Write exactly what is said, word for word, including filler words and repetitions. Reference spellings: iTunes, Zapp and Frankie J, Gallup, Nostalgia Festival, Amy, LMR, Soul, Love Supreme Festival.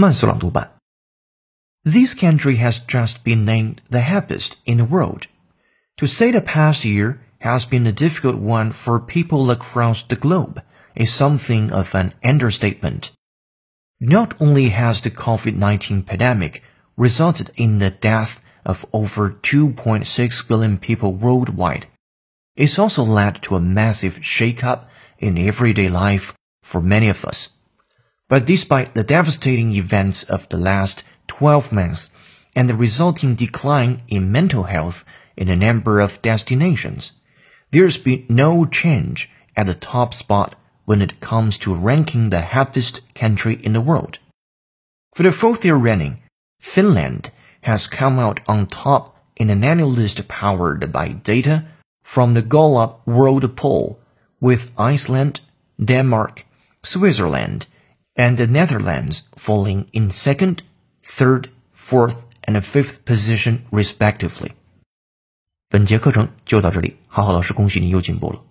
慢速朗读版。This country has just been named the happiest in the world. To say the past year has been a difficult one for people across the globe is something of an understatement. Not only has the COVID nineteen pandemic resulted in the death of over two point six billion people worldwide, it's also led to a massive shake-up in everyday life for many of us. But despite the devastating events of the last twelve months and the resulting decline in mental health in a number of destinations, there's been no change at the top spot when it comes to ranking the happiest country in the world. For the fourth year running, Finland has come out on top in an annual list powered by data from the Gallup World Poll, with Iceland, Denmark, Switzerland, and the Netherlands falling in second, third, fourth, and fifth position respectively. 本节课程就到这里，好好老师恭喜您又进步了。